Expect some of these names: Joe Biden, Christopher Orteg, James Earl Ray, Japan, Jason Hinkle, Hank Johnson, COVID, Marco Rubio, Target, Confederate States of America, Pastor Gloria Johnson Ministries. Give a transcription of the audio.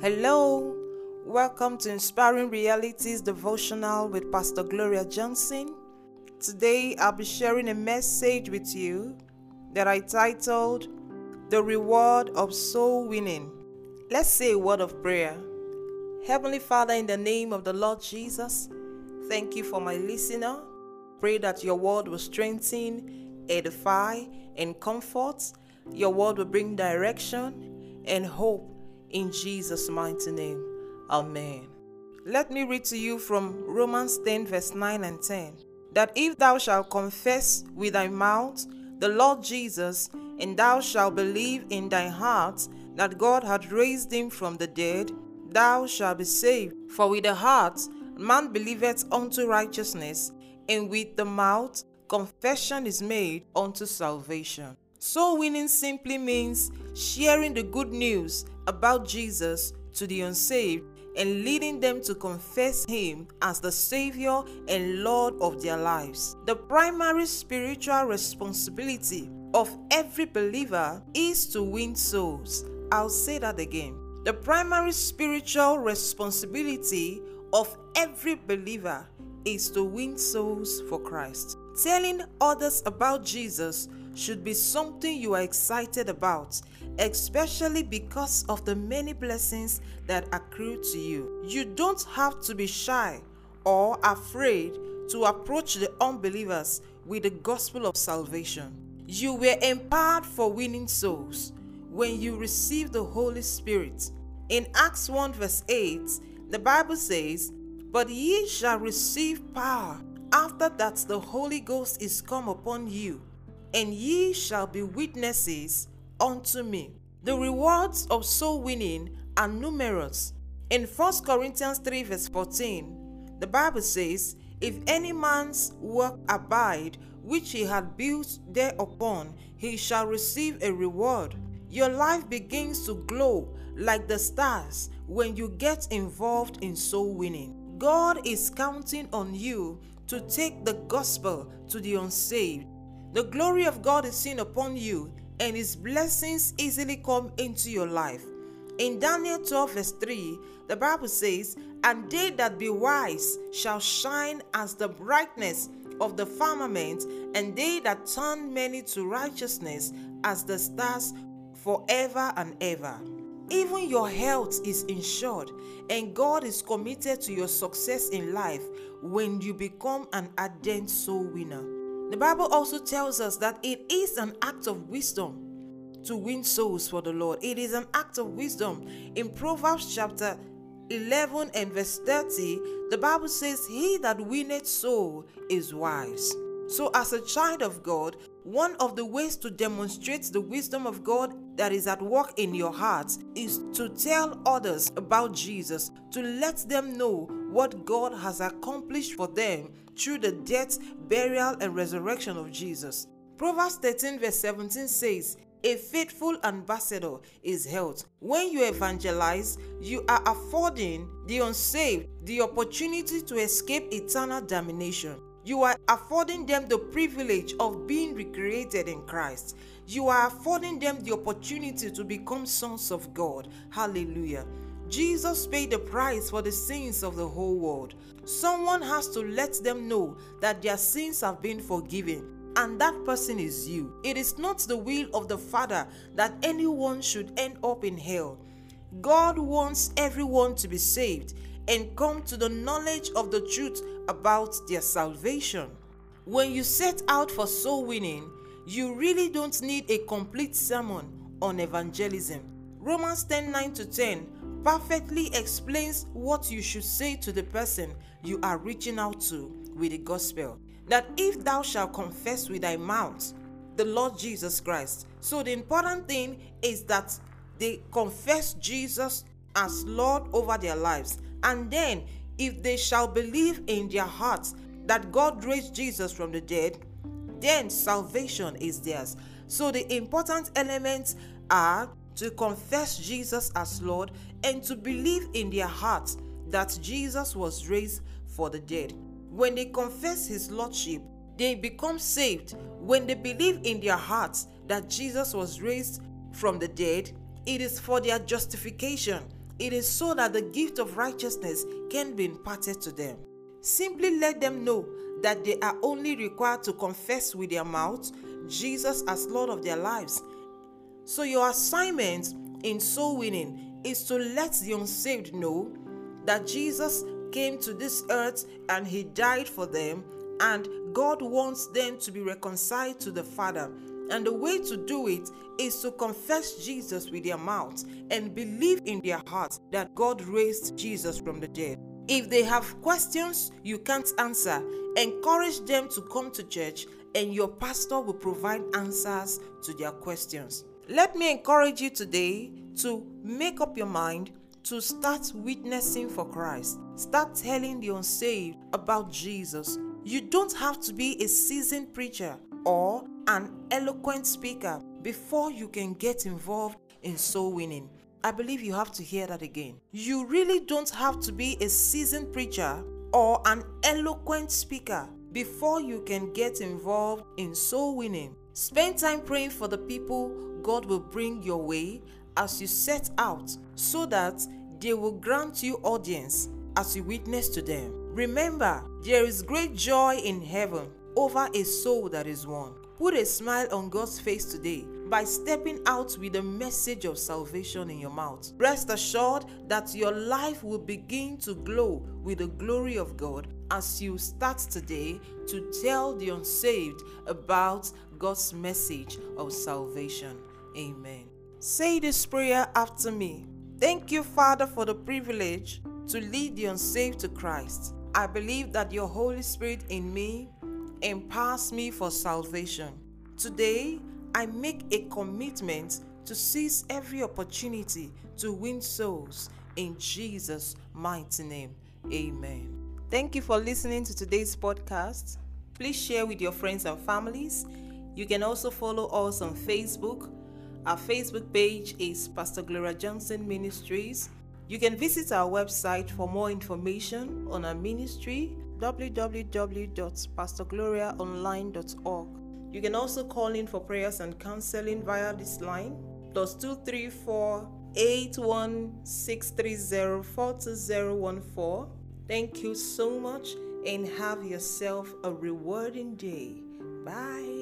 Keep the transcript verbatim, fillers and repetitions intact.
Hello, welcome to Inspiring Realities Devotional with Pastor Gloria Johnson. Today I'll be sharing a message with you that I titled, The Reward of Soul Winning. Let's say a word of prayer. Heavenly Father, in the name of the Lord Jesus, thank you for my listener. Pray that your word will strengthen, edify, and comfort. Your word will bring direction and hope. In Jesus' mighty name, amen. Let me read to you from Romans ten verse nine and ten. That if thou shalt confess with thy mouth the Lord Jesus, and thou shalt believe in thy heart that God hath raised him from the dead, thou shalt be saved. For with the heart man believeth unto righteousness, and with the mouth confession is made unto salvation. Soul winning simply means sharing the good news about Jesus to the unsaved and leading them to confess him as the Savior and Lord of their lives. The primary spiritual responsibility of every believer is to win souls. I'll say that again. The primary spiritual responsibility of every believer is to win souls for Christ. Telling others about Jesus should be something you are excited about, especially because of the many blessings that accrue to you. You don't have to be shy or afraid to approach the unbelievers with the gospel of salvation. You were empowered for winning souls when you received the Holy Spirit. In Acts one verse eight, the Bible says, "But ye shall receive power after that the Holy Ghost is come upon you, and ye shall be witnesses unto me." The rewards of soul winning are numerous. In First Corinthians three verse fourteen, the Bible says, "If any man's work abide, which he hath built thereupon, he shall receive a reward." Your life begins to glow like the stars when you get involved in soul winning. God is counting on you to take the gospel to the unsaved. The glory of God is seen upon you, and his blessings easily come into your life. In Daniel twelve verse three, the Bible says, "And they that be wise shall shine as the brightness of the firmament, and they that turn many to righteousness as the stars forever and ever." Even your health is insured, and God is committed to your success in life when you become an ardent soul winner. The Bible also tells us that it is an act of wisdom to win souls for the Lord. It is an act of wisdom. In Proverbs chapter eleven and verse thirty, the Bible says, "He that winneth soul is wise." So as a child of God, one of the ways to demonstrate the wisdom of God that is at work in your heart is to tell others about Jesus, to let them know what God has accomplished for them through the death, burial, and resurrection of Jesus. Proverbs thirteen verse seventeen says, "A faithful ambassador is held." When you evangelize, you are affording the unsaved the opportunity to escape eternal damnation. You are affording them the privilege of being recreated in Christ. You are affording them the opportunity to become sons of God. Hallelujah. Jesus paid the price for the sins of the whole world. Someone has to let them know that their sins have been forgiven, and that person is you. It is not the will of the Father that anyone should end up in hell. God wants everyone to be saved and come to the knowledge of the truth about their salvation. When you set out for soul winning, you really don't need a complete sermon on evangelism. Romans ten nine to ten perfectly explains what you should say to the person you are reaching out to with the gospel. That if thou shalt confess with thy mouth the Lord Jesus Christ. So the important thing is that they confess Jesus as Lord over their lives. And then if they shall believe in their hearts that God raised Jesus from the dead, then salvation is theirs. So the important elements are to confess Jesus as Lord and to believe in their hearts that Jesus was raised for the dead. When they confess his lordship, they become saved. When they believe in their hearts that Jesus was raised from the dead, it is for their justification It is so that the gift of righteousness can be imparted to them. Simply let them know that they are only required to confess with their mouth Jesus as Lord of their lives. So your assignment in soul winning is to let the unsaved know that Jesus came to this earth and he died for them, and God wants them to be reconciled to the Father. And the way to do it is to confess Jesus with their mouth and believe in their hearts that God raised Jesus from the dead. If they have questions you can't answer, encourage them to come to church and your pastor will provide answers to their questions. Let me encourage you today to make up your mind to start witnessing for Christ. Start telling the unsaved about Jesus. You don't have to be a seasoned preacher or an eloquent speaker before you can get involved in soul winning. I believe you have to hear that again. You really don't have to be a seasoned preacher or an eloquent speaker before you can get involved in soul winning. Spend time praying for the people God will bring your way as you set out, so that they will grant you audience as you witness to them. Remember, there is great joy in heaven over a soul that is won. Put a smile on God's face today by stepping out with a message of salvation in your mouth. Rest assured that your life will begin to glow with the glory of God as you start today to tell the unsaved about God's message of salvation. Amen. Say this prayer after me. Thank you, Father, for the privilege to lead the unsaved to Christ. I believe that your Holy Spirit in me empowers me for salvation. Today, I make a commitment to seize every opportunity to win souls in Jesus' mighty name. Amen. Thank you for listening to today's podcast. Please share with your friends and families. You can also follow us on Facebook. Our Facebook page is Pastor Gloria Johnson Ministries. You can visit our website for more information on our ministry, w w w dot pastor gloria online dot org. You can also call in for prayers and counseling via this line, plus two three four, eight one six three zero, four two zero one four. Thank you so much and have yourself a rewarding day. Bye.